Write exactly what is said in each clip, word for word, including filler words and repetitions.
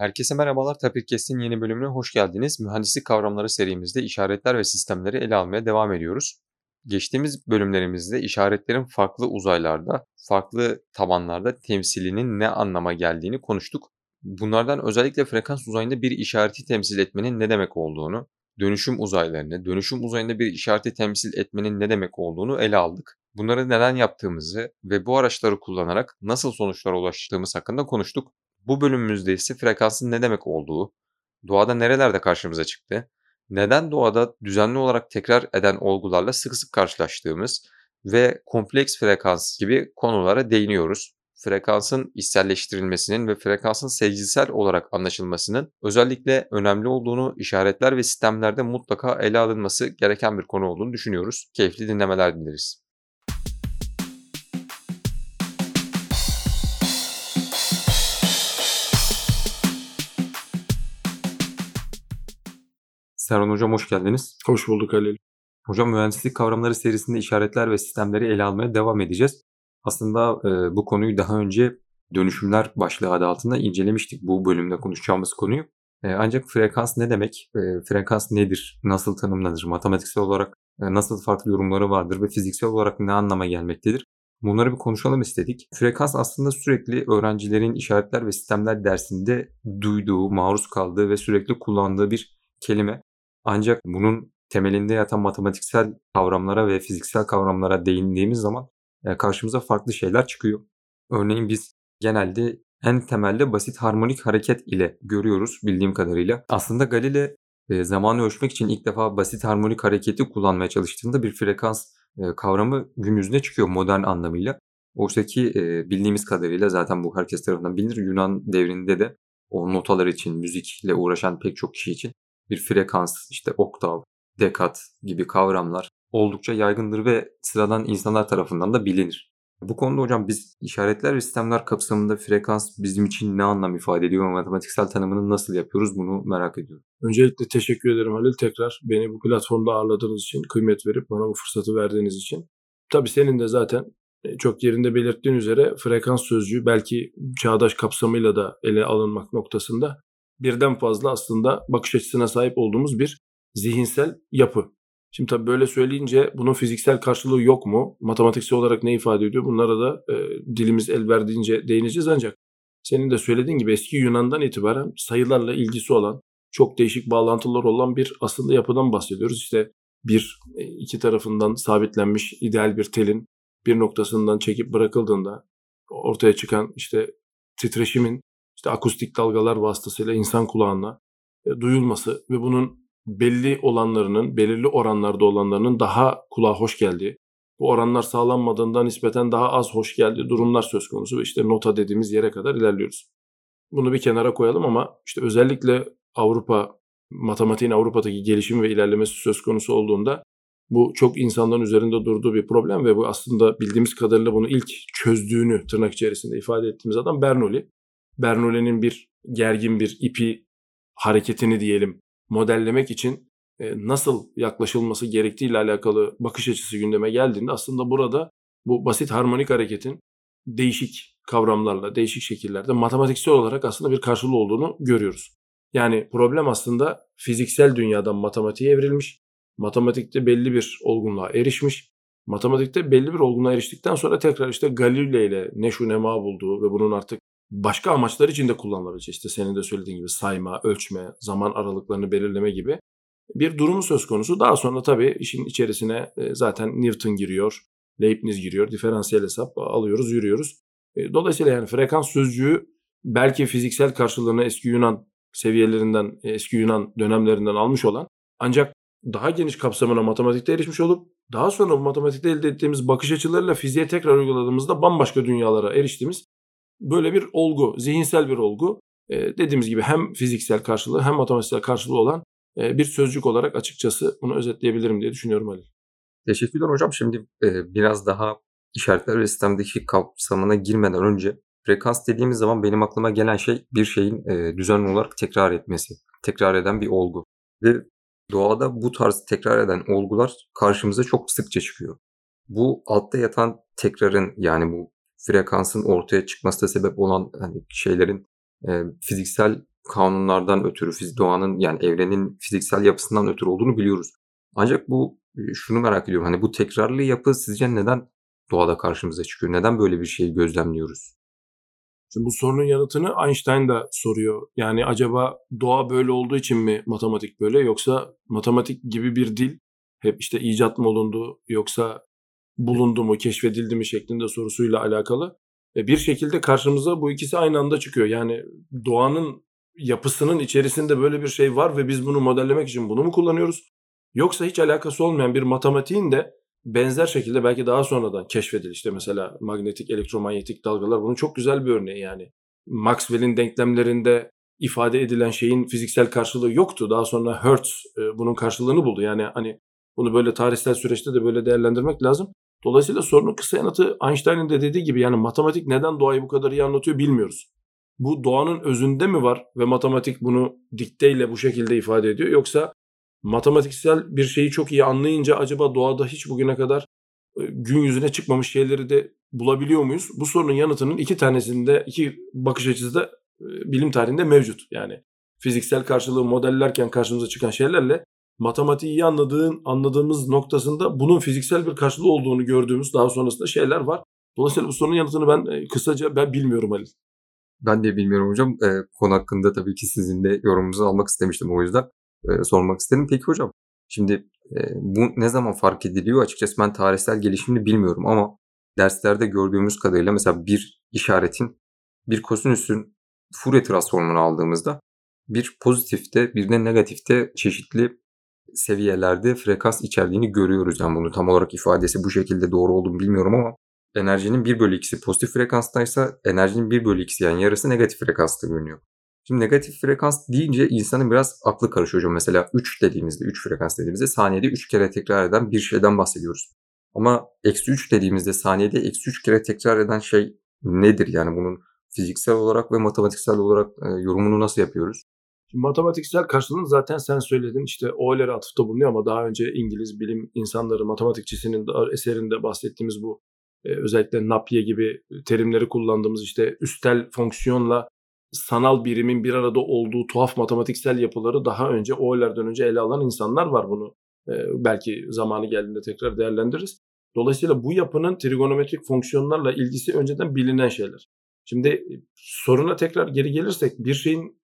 Herkese merhabalar, Tapir Kest'in yeni bölümüne hoş geldiniz. Mühendislik kavramları serimizde işaretler ve sistemleri ele almaya devam ediyoruz. Geçtiğimiz bölümlerimizde işaretlerin farklı uzaylarda, farklı tabanlarda temsilinin ne anlama geldiğini konuştuk. Bunlardan özellikle frekans uzayında bir işareti temsil etmenin ne demek olduğunu, dönüşüm uzaylarını, dönüşüm uzayında bir işareti temsil etmenin ne demek olduğunu ele aldık. Bunları neden yaptığımızı ve bu araçları kullanarak nasıl sonuçlara ulaştığımız hakkında konuştuk. Bu bölümümüzde ise frekansın ne demek olduğu, doğada nerelerde karşımıza çıktı, neden doğada düzenli olarak tekrar eden olgularla sık sık karşılaştığımız ve kompleks frekans gibi konulara değiniyoruz. Frekansın içselleştirilmesinin ve frekansın sezgisel olarak anlaşılmasının özellikle önemli olduğunu, işaretler ve sistemlerde mutlaka ele alınması gereken bir konu olduğunu düşünüyoruz. Keyifli dinlemeler dileriz. Serhan Hocam hoş geldiniz. Hoş bulduk Halil. Hocam mühendislik kavramları serisinde işaretler ve sistemleri ele almaya devam edeceğiz. Aslında e, bu konuyu daha önce dönüşümler başlığı adı altında incelemiştik, bu bölümde konuşacağımız konuyu. E, ancak frekans ne demek, e, frekans nedir, nasıl tanımlanır, matematiksel olarak e, nasıl farklı yorumları vardır ve fiziksel olarak ne anlama gelmektedir? Bunları bir konuşalım istedik. Frekans aslında sürekli öğrencilerin işaretler ve sistemler dersinde duyduğu, maruz kaldığı ve sürekli kullandığı bir kelime. Ancak bunun temelinde yatan matematiksel kavramlara ve fiziksel kavramlara değindiğimiz zaman karşımıza farklı şeyler çıkıyor. Örneğin biz genelde en temelde basit harmonik hareket ile görüyoruz bildiğim kadarıyla. Aslında Galileo zamanı ölçmek için ilk defa basit harmonik hareketi kullanmaya çalıştığında bir frekans kavramı gün yüzüne çıkıyor modern anlamıyla. Oysa ki bildiğimiz kadarıyla zaten bu herkes tarafından bilinir. Yunan devrinde de o notalar için, müzikle uğraşan pek çok kişi için bir frekans, işte oktav, dekat gibi kavramlar oldukça yaygındır ve sıradan insanlar tarafından da bilinir. Bu konuda hocam biz işaretler ve sistemler kapsamında frekans bizim için ne anlam ifade ediyor ve matematiksel tanımını nasıl yapıyoruz bunu merak ediyorum. Öncelikle teşekkür ederim Halil tekrar. Beni bu platformda ağırladığınız için, kıymet verip bana bu fırsatı verdiğiniz için. Tabii senin de zaten çok yerinde belirttiğin üzere frekans sözcüğü belki çağdaş kapsamıyla da ele alınmak noktasında birden fazla aslında bakış açısına sahip olduğumuz bir zihinsel yapı. Şimdi tabii böyle söyleyince bunun fiziksel karşılığı yok mu? Matematiksel olarak ne ifade ediyor? Bunlara da e, dilimiz el verdiğince değineceğiz ancak senin de söylediğin gibi eski Yunan'dan itibaren sayılarla ilgisi olan, çok değişik bağlantılar olan bir asıllı yapıdan bahsediyoruz. İşte bir, iki tarafından sabitlenmiş ideal bir telin bir noktasından çekip bırakıldığında ortaya çıkan işte titreşimin İşte akustik dalgalar vasıtasıyla insan kulağına duyulması ve bunun belli olanlarının, belirli oranlarda olanlarının daha kulağa hoş geldiği, bu oranlar sağlanmadığından nispeten daha az hoş geldiği durumlar söz konusu ve işte nota dediğimiz yere kadar ilerliyoruz. Bunu bir kenara koyalım ama işte özellikle Avrupa, matematiğin Avrupa'daki gelişimi ve ilerlemesi söz konusu olduğunda bu çok insanların üzerinde durduğu bir problem ve bu aslında bildiğimiz kadarıyla bunu ilk çözdüğünü tırnak içerisinde ifade ettiğimiz adam Bernoulli. Bernoulli'nin bir gergin bir ipi hareketini diyelim modellemek için nasıl yaklaşılması gerektiğiyle alakalı bakış açısı gündeme geldiğinde aslında burada bu basit harmonik hareketin değişik kavramlarla, değişik şekillerde matematiksel olarak aslında bir karşılığı olduğunu görüyoruz. Yani problem aslında fiziksel dünyadan matematiğe evrilmiş, matematikte belli bir olgunluğa erişmiş. Matematikte belli bir olgunluğa eriştikten sonra tekrar işte Galileo ile ne şu ne ma bulduğu ve bunun artık başka amaçlar için de kullanılabilecek, işte senin de söylediğin gibi sayma, ölçme, zaman aralıklarını belirleme gibi bir durumu söz konusu. Daha sonra tabii işin içerisine zaten Newton giriyor, Leibniz giriyor, diferansiyel hesap alıyoruz, yürüyoruz. Dolayısıyla yani frekans sözcüğü belki fiziksel karşılığını eski Yunan seviyelerinden, eski Yunan dönemlerinden almış olan ancak daha geniş kapsamına matematikte erişmiş olup daha sonra bu matematikte elde ettiğimiz bakış açılarıyla fiziğe tekrar uyguladığımızda bambaşka dünyalara eriştiğimiz böyle bir olgu, zihinsel bir olgu ee, dediğimiz gibi hem fiziksel karşılığı hem matematiksel karşılığı olan e, bir sözcük olarak açıkçası bunu özetleyebilirim diye düşünüyorum Ali. Teşekkürler hocam. Şimdi e, biraz daha işaretler ve sistemdeki kapsamına girmeden önce frekans dediğimiz zaman benim aklıma gelen şey bir şeyin e, düzenli olarak tekrar etmesi, tekrar eden bir olgu. Ve doğada bu tarz tekrar eden olgular karşımıza çok sıkça çıkıyor. Bu altta yatan tekrarın yani bu frekansın ortaya çıkmasına sebep olan hani şeylerin e, fiziksel kanunlardan ötürü, fizik doğanın yani evrenin fiziksel yapısından ötürü olduğunu biliyoruz. Ancak bu şunu merak ediyorum. Hani bu tekrarlı yapı sizce neden doğada karşımıza çıkıyor? Neden böyle bir şeyi gözlemliyoruz? Şimdi bu sorunun yanıtını Einstein da soruyor. Yani acaba doğa böyle olduğu için mi matematik böyle, yoksa matematik gibi bir dil hep işte icat mı olundu, yoksa bulundu mu, keşfedildi mi şeklinde sorusuyla alakalı. Bir şekilde karşımıza bu ikisi aynı anda çıkıyor. Yani doğanın yapısının içerisinde böyle bir şey var ve biz bunu modellemek için bunu mu kullanıyoruz? Yoksa hiç alakası olmayan bir matematiğin de benzer şekilde belki daha sonradan keşfedildi. İşte mesela magnetik, elektromanyetik dalgalar bunun çok güzel bir örneği yani. Maxwell'in denklemlerinde ifade edilen şeyin fiziksel karşılığı yoktu. Daha sonra Hertz bunun karşılığını buldu. Yani hani bunu böyle tarihsel süreçte de böyle değerlendirmek lazım. Dolayısıyla sorunun kısa yanıtı Einstein'ın da dediği gibi, yani matematik neden doğayı bu kadar iyi anlatıyor bilmiyoruz. Bu doğanın özünde mi var ve matematik bunu dikteyle bu şekilde ifade ediyor, yoksa matematiksel bir şeyi çok iyi anlayınca acaba doğada hiç bugüne kadar gün yüzüne çıkmamış şeyleri de bulabiliyor muyuz? Bu sorunun yanıtının iki tanesinde, iki bakış açısı da bilim tarihinde mevcut. Yani fiziksel karşılığı modellerken karşımıza çıkan şeylerle matematiği iyi anladığın, anladığımız noktasında bunun fiziksel bir karşılığı olduğunu gördüğümüz daha sonrasında şeyler var. Dolayısıyla bu sorunun yanıtını ben kısaca ben bilmiyorum Halil. Ben de bilmiyorum hocam. E, konu hakkında tabii ki sizin de yorumunuzu almak istemiştim, o yüzden e, sormak istedim. Peki hocam, şimdi e, bu ne zaman fark ediliyor? Açıkçası ben tarihsel gelişimini bilmiyorum ama derslerde gördüğümüz kadarıyla mesela bir işaretin, bir kosinüsün Fourier transformunu aldığımızda bir pozitifte, bir de negatifte çeşitli seviyelerde frekans içerdiğini görüyoruz. Yani bunu tam olarak ifadesi bu şekilde doğru olduğunu bilmiyorum ama enerjinin bir bölü ikisi pozitif frekanstaysa enerjinin bir bölü ikisi yani yarısı negatif frekansta görünüyor. Şimdi negatif frekans deyince insanın biraz aklı karışıyor hocam. Mesela üç dediğimizde, üç frekans dediğimizde saniyede üç kere tekrar eden bir şeyden bahsediyoruz. Ama eksi üç dediğimizde saniyede eksi üç kere tekrar eden şey nedir? Yani bunun fiziksel olarak ve matematiksel olarak yorumunu nasıl yapıyoruz? Şimdi matematiksel karşılığını zaten sen söyledin, işte Euler'e atıfta bulunuyor ama daha önce İngiliz bilim insanları, matematikçisinin eserinde bahsettiğimiz bu e, özellikle Napier gibi terimleri kullandığımız işte üstel fonksiyonla sanal birimin bir arada olduğu tuhaf matematiksel yapıları daha önce Euler'den önce ele alan insanlar var, bunu e, belki zamanı geldiğinde tekrar değerlendiririz. Dolayısıyla bu yapının trigonometrik fonksiyonlarla ilgisi önceden bilinen şeyler. Şimdi soruna tekrar geri gelirsek, bir şeyin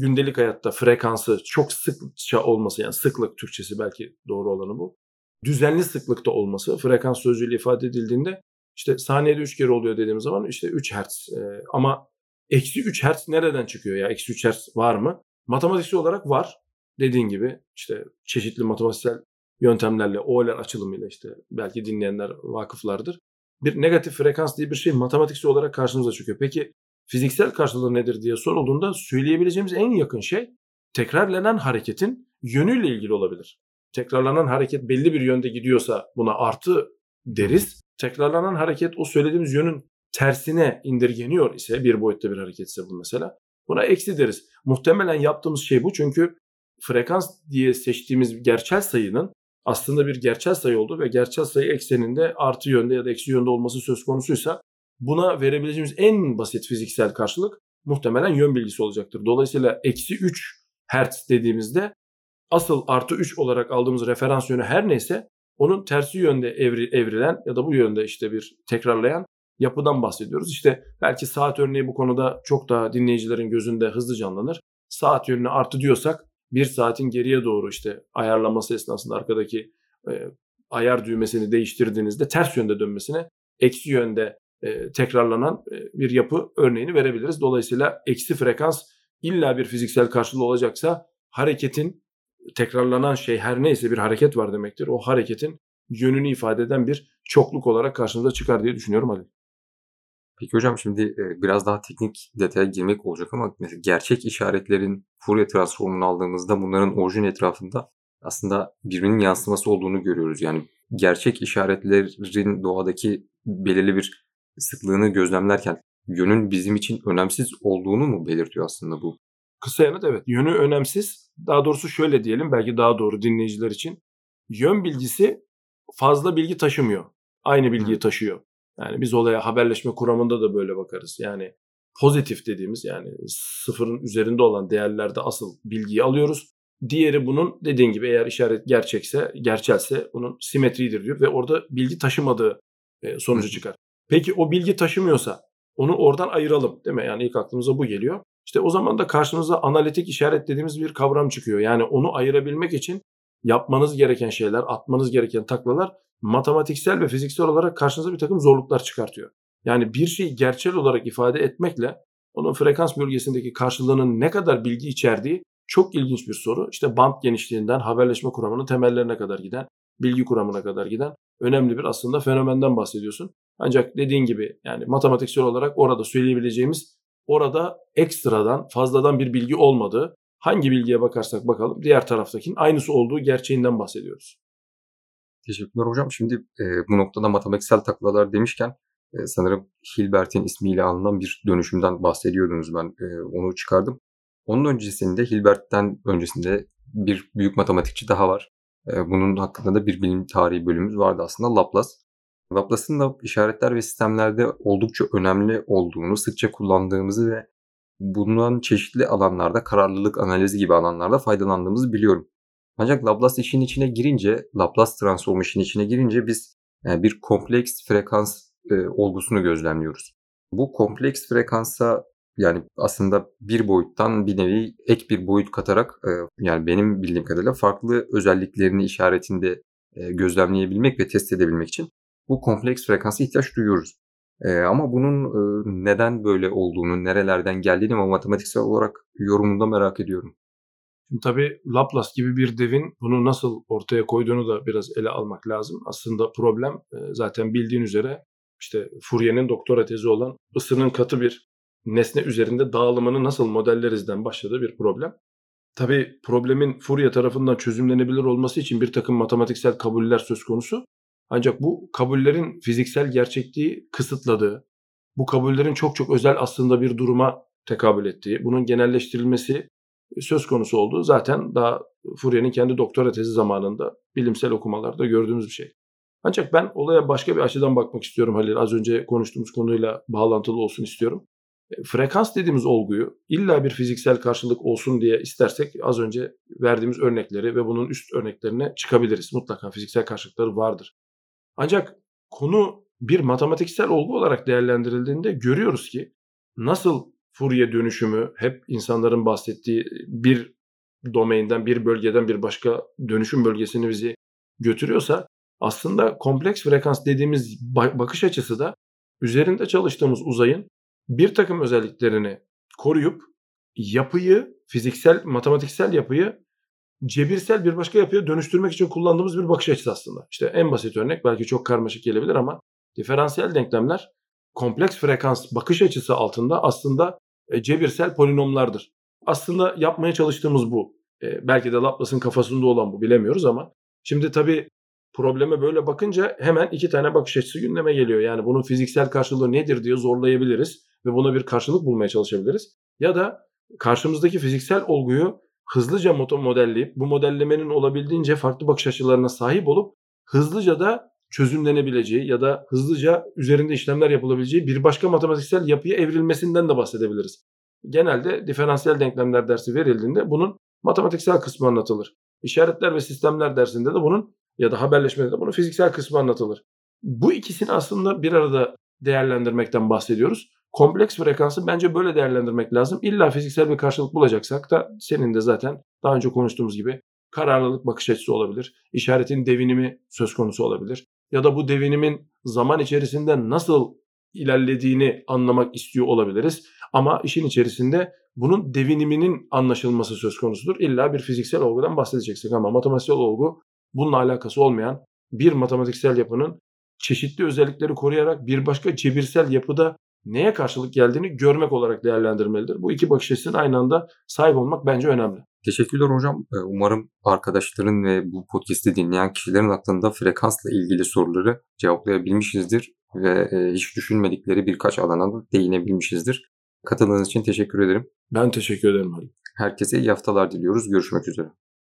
gündelik hayatta frekansı çok sıkça olması, yani sıklık Türkçesi belki doğru olanı bu. Düzenli sıklıkta olması, frekans sözcüğüyle ifade edildiğinde işte saniyede üç kere oluyor dediğimiz zaman işte üç hertz. Ee, ama eksi üç hertz nereden çıkıyor ya? eksi üç hertz var mı? Matematiksel olarak var. Dediğin gibi işte çeşitli matematiksel yöntemlerle, Euler açılımıyla, işte belki dinleyenler vakıflardır. Bir negatif frekans diye bir şey matematiksel olarak karşımıza çıkıyor. Peki fiziksel karşılığı nedir diye sorulduğunda söyleyebileceğimiz en yakın şey tekrarlanan hareketin yönüyle ilgili olabilir. Tekrarlanan hareket belli bir yönde gidiyorsa buna artı deriz. Tekrarlanan hareket o söylediğimiz yönün tersine indirgeniyor ise, bir boyutta bir hareketse bu mesela, buna eksi deriz. Muhtemelen yaptığımız şey bu, çünkü frekans diye seçtiğimiz gerçel sayının aslında bir gerçel sayı olduğu ve gerçel sayı ekseninde artı yönde ya da eksi yönde olması söz konusuysa buna verebileceğimiz en basit fiziksel karşılık muhtemelen yön bilgisi olacaktır. Dolayısıyla eksi üç hertz dediğimizde asıl artı üç olarak aldığımız referans yönü her neyse onun tersi yönde evri, evrilen ya da bu yönde işte bir tekrarlayan yapıdan bahsediyoruz. İşte belki saat örneği bu konuda çok daha dinleyicilerin gözünde hızlı canlanır. Saat yönüne artı diyorsak bir saatin geriye doğru işte ayarlaması esnasında arkadaki e, ayar düğmesini değiştirdiğinizde ters yönde dönmesine eksi yönde E, tekrarlanan e, bir yapı örneğini verebiliriz. Dolayısıyla eksi frekans illa bir fiziksel karşılığı olacaksa hareketin, tekrarlanan şey her neyse bir hareket var demektir. O hareketin yönünü ifade eden bir çokluk olarak karşımıza çıkar diye düşünüyorum Ali. Peki hocam, şimdi e, biraz daha teknik detaya girmek olacak ama mesela gerçek işaretlerin Fourier transformunu aldığımızda bunların orijin etrafında aslında birbirinin yansıması olduğunu görüyoruz. Yani gerçek işaretlerin doğadaki belirli bir sıklığını gözlemlerken yönün bizim için önemsiz olduğunu mu belirtiyor aslında bu? Kısa yanıt evet. Yönü önemsiz. Daha doğrusu şöyle diyelim, belki daha doğru dinleyiciler için. Yön bilgisi fazla bilgi taşımıyor. Aynı bilgiyi taşıyor. Yani biz olaya haberleşme kuramında da böyle bakarız. Yani pozitif dediğimiz, yani sıfırın üzerinde olan değerlerde asıl bilgiyi alıyoruz. Diğeri bunun dediğin gibi eğer işaret gerçekse, gerçelse bunun simetridir diyor ve orada bilgi taşımadığı sonucu çıkar. Peki o bilgi taşımıyorsa onu oradan ayıralım değil mi? Yani ilk aklımıza bu geliyor. İşte o zaman da karşımıza analitik işaret dediğimiz bir kavram çıkıyor. Yani onu ayırabilmek için yapmanız gereken şeyler, atmanız gereken taklalar matematiksel ve fiziksel olarak karşınıza bir takım zorluklar çıkartıyor. Yani bir şeyi gerçel olarak ifade etmekle onun frekans bölgesindeki karşılığının ne kadar bilgi içerdiği çok ilginç bir soru. İşte band genişliğinden haberleşme kuramının temellerine kadar giden, bilgi kuramına kadar giden önemli bir aslında fenomenden bahsediyorsun. Ancak dediğin gibi yani matematiksel olarak orada söyleyebileceğimiz, orada ekstradan, fazladan bir bilgi olmadığı, hangi bilgiye bakarsak bakalım diğer taraftakinin aynısı olduğu gerçeğinden bahsediyoruz. Teşekkürler hocam. Şimdi e, bu noktada matematiksel taklalar demişken e, sanırım Hilbert'in ismiyle anılan bir dönüşümden bahsediyordunuz, ben e, onu çıkardım. Onun öncesinde, Hilbert'ten öncesinde bir büyük matematikçi daha var. E, bunun hakkında da bir bilim tarihi bölümümüz vardı aslında, Laplace. Laplace'ın da işaretler ve sistemlerde oldukça önemli olduğunu, sıkça kullandığımızı ve bundan çeşitli alanlarda, kararlılık analizi gibi alanlarda faydalandığımızı biliyorum. Ancak Laplace işin içine girince, Laplace transformu işin içine girince biz yani bir kompleks frekans e, olgusunu gözlemliyoruz. Bu kompleks frekansa yani aslında bir boyuttan bir nevi ek bir boyut katarak e, yani benim bildiğim kadarıyla farklı özelliklerini işaretinde e, gözlemleyebilmek ve test edebilmek için bu kompleks frekansa ihtiyaç duyuyoruz. E, ama bunun e, neden böyle olduğunu, nerelerden geldiğini ama matematiksel olarak yorumunda merak ediyorum. Şimdi tabii Laplace gibi bir devin bunu nasıl ortaya koyduğunu da biraz ele almak lazım. Aslında problem zaten bildiğin üzere işte Fourier'in doktora tezi olan ısının katı bir nesne üzerinde dağılımını nasıl modellerizden başladığı bir problem. Tabii problemin Fourier tarafından çözümlenebilir olması için bir takım matematiksel kabuller söz konusu. Ancak bu kabullerin fiziksel gerçekliği kısıtladığı, bu kabullerin çok çok özel aslında bir duruma tekabül ettiği, bunun genelleştirilmesi söz konusu olduğu zaten daha Fourier'in kendi doktora tezi zamanında bilimsel okumalarda gördüğümüz bir şey. Ancak ben olaya başka bir açıdan bakmak istiyorum Halil. Az önce konuştuğumuz konuyla bağlantılı olsun istiyorum. Frekans dediğimiz olguyu illa bir fiziksel karşılık olsun diye istersek az önce verdiğimiz örnekleri ve bunun üst örneklerine çıkabiliriz. Mutlaka fiziksel karşılıkları vardır. Ancak konu bir matematiksel olgu olarak değerlendirildiğinde görüyoruz ki nasıl Fourier dönüşümü hep insanların bahsettiği bir domeinden, bir bölgeden bir başka dönüşüm bölgesini bizi götürüyorsa aslında kompleks frekans dediğimiz bakış açısı da üzerinde çalıştığımız uzayın bir takım özelliklerini koruyup yapıyı, fiziksel, matematiksel yapıyı cebirsel bir başka yapıya dönüştürmek için kullandığımız bir bakış açısı aslında. İşte en basit örnek belki çok karmaşık gelebilir ama diferansiyel denklemler kompleks frekans bakış açısı altında aslında cebirsel polinomlardır. Aslında yapmaya çalıştığımız bu. E, belki de Laplace'ın kafasında olan bu, bilemiyoruz ama. Şimdi tabii probleme böyle bakınca hemen iki tane bakış açısı gündeme geliyor. Yani bunun fiziksel karşılığı nedir diye zorlayabiliriz ve buna bir karşılık bulmaya çalışabiliriz. Ya da karşımızdaki fiziksel olguyu hızlıca modelleyip bu modellemenin olabildiğince farklı bakış açılarına sahip olup hızlıca da çözümlenebileceği ya da hızlıca üzerinde işlemler yapılabileceği bir başka matematiksel yapıya evrilmesinden de bahsedebiliriz. Genelde diferansiyel denklemler dersi verildiğinde bunun matematiksel kısmı anlatılır. İşaretler ve sistemler dersinde de bunun ya da haberleşmede de bunun fiziksel kısmı anlatılır. Bu ikisini aslında bir arada değerlendirmekten bahsediyoruz. Kompleks frekansı bence böyle değerlendirmek lazım. İlla fiziksel bir karşılık bulacaksak da senin de zaten daha önce konuştuğumuz gibi kararlılık bakış açısı olabilir. İşaretin devinimi söz konusu olabilir. Ya da bu devinimin zaman içerisinde nasıl ilerlediğini anlamak istiyor olabiliriz. Ama işin içerisinde bunun deviniminin anlaşılması söz konusudur. İlla bir fiziksel olgudan bahsedeceksek ama matematiksel olgu bununla alakası olmayan bir matematiksel yapının çeşitli özellikleri koruyarak bir başka cebirsel yapıda neye karşılık geldiğini görmek olarak değerlendirmelidir. Bu iki bakış açısının aynı anda sahip olmak bence önemli. Teşekkürler hocam. Umarım arkadaşların ve bu podcast'i dinleyen kişilerin aklında frekansla ilgili soruları cevaplayabilmişizdir ve hiç düşünmedikleri birkaç alana da değinebilmişizdir. Katıldığınız için teşekkür ederim. Ben teşekkür ederim. Herkese iyi haftalar diliyoruz. Görüşmek üzere.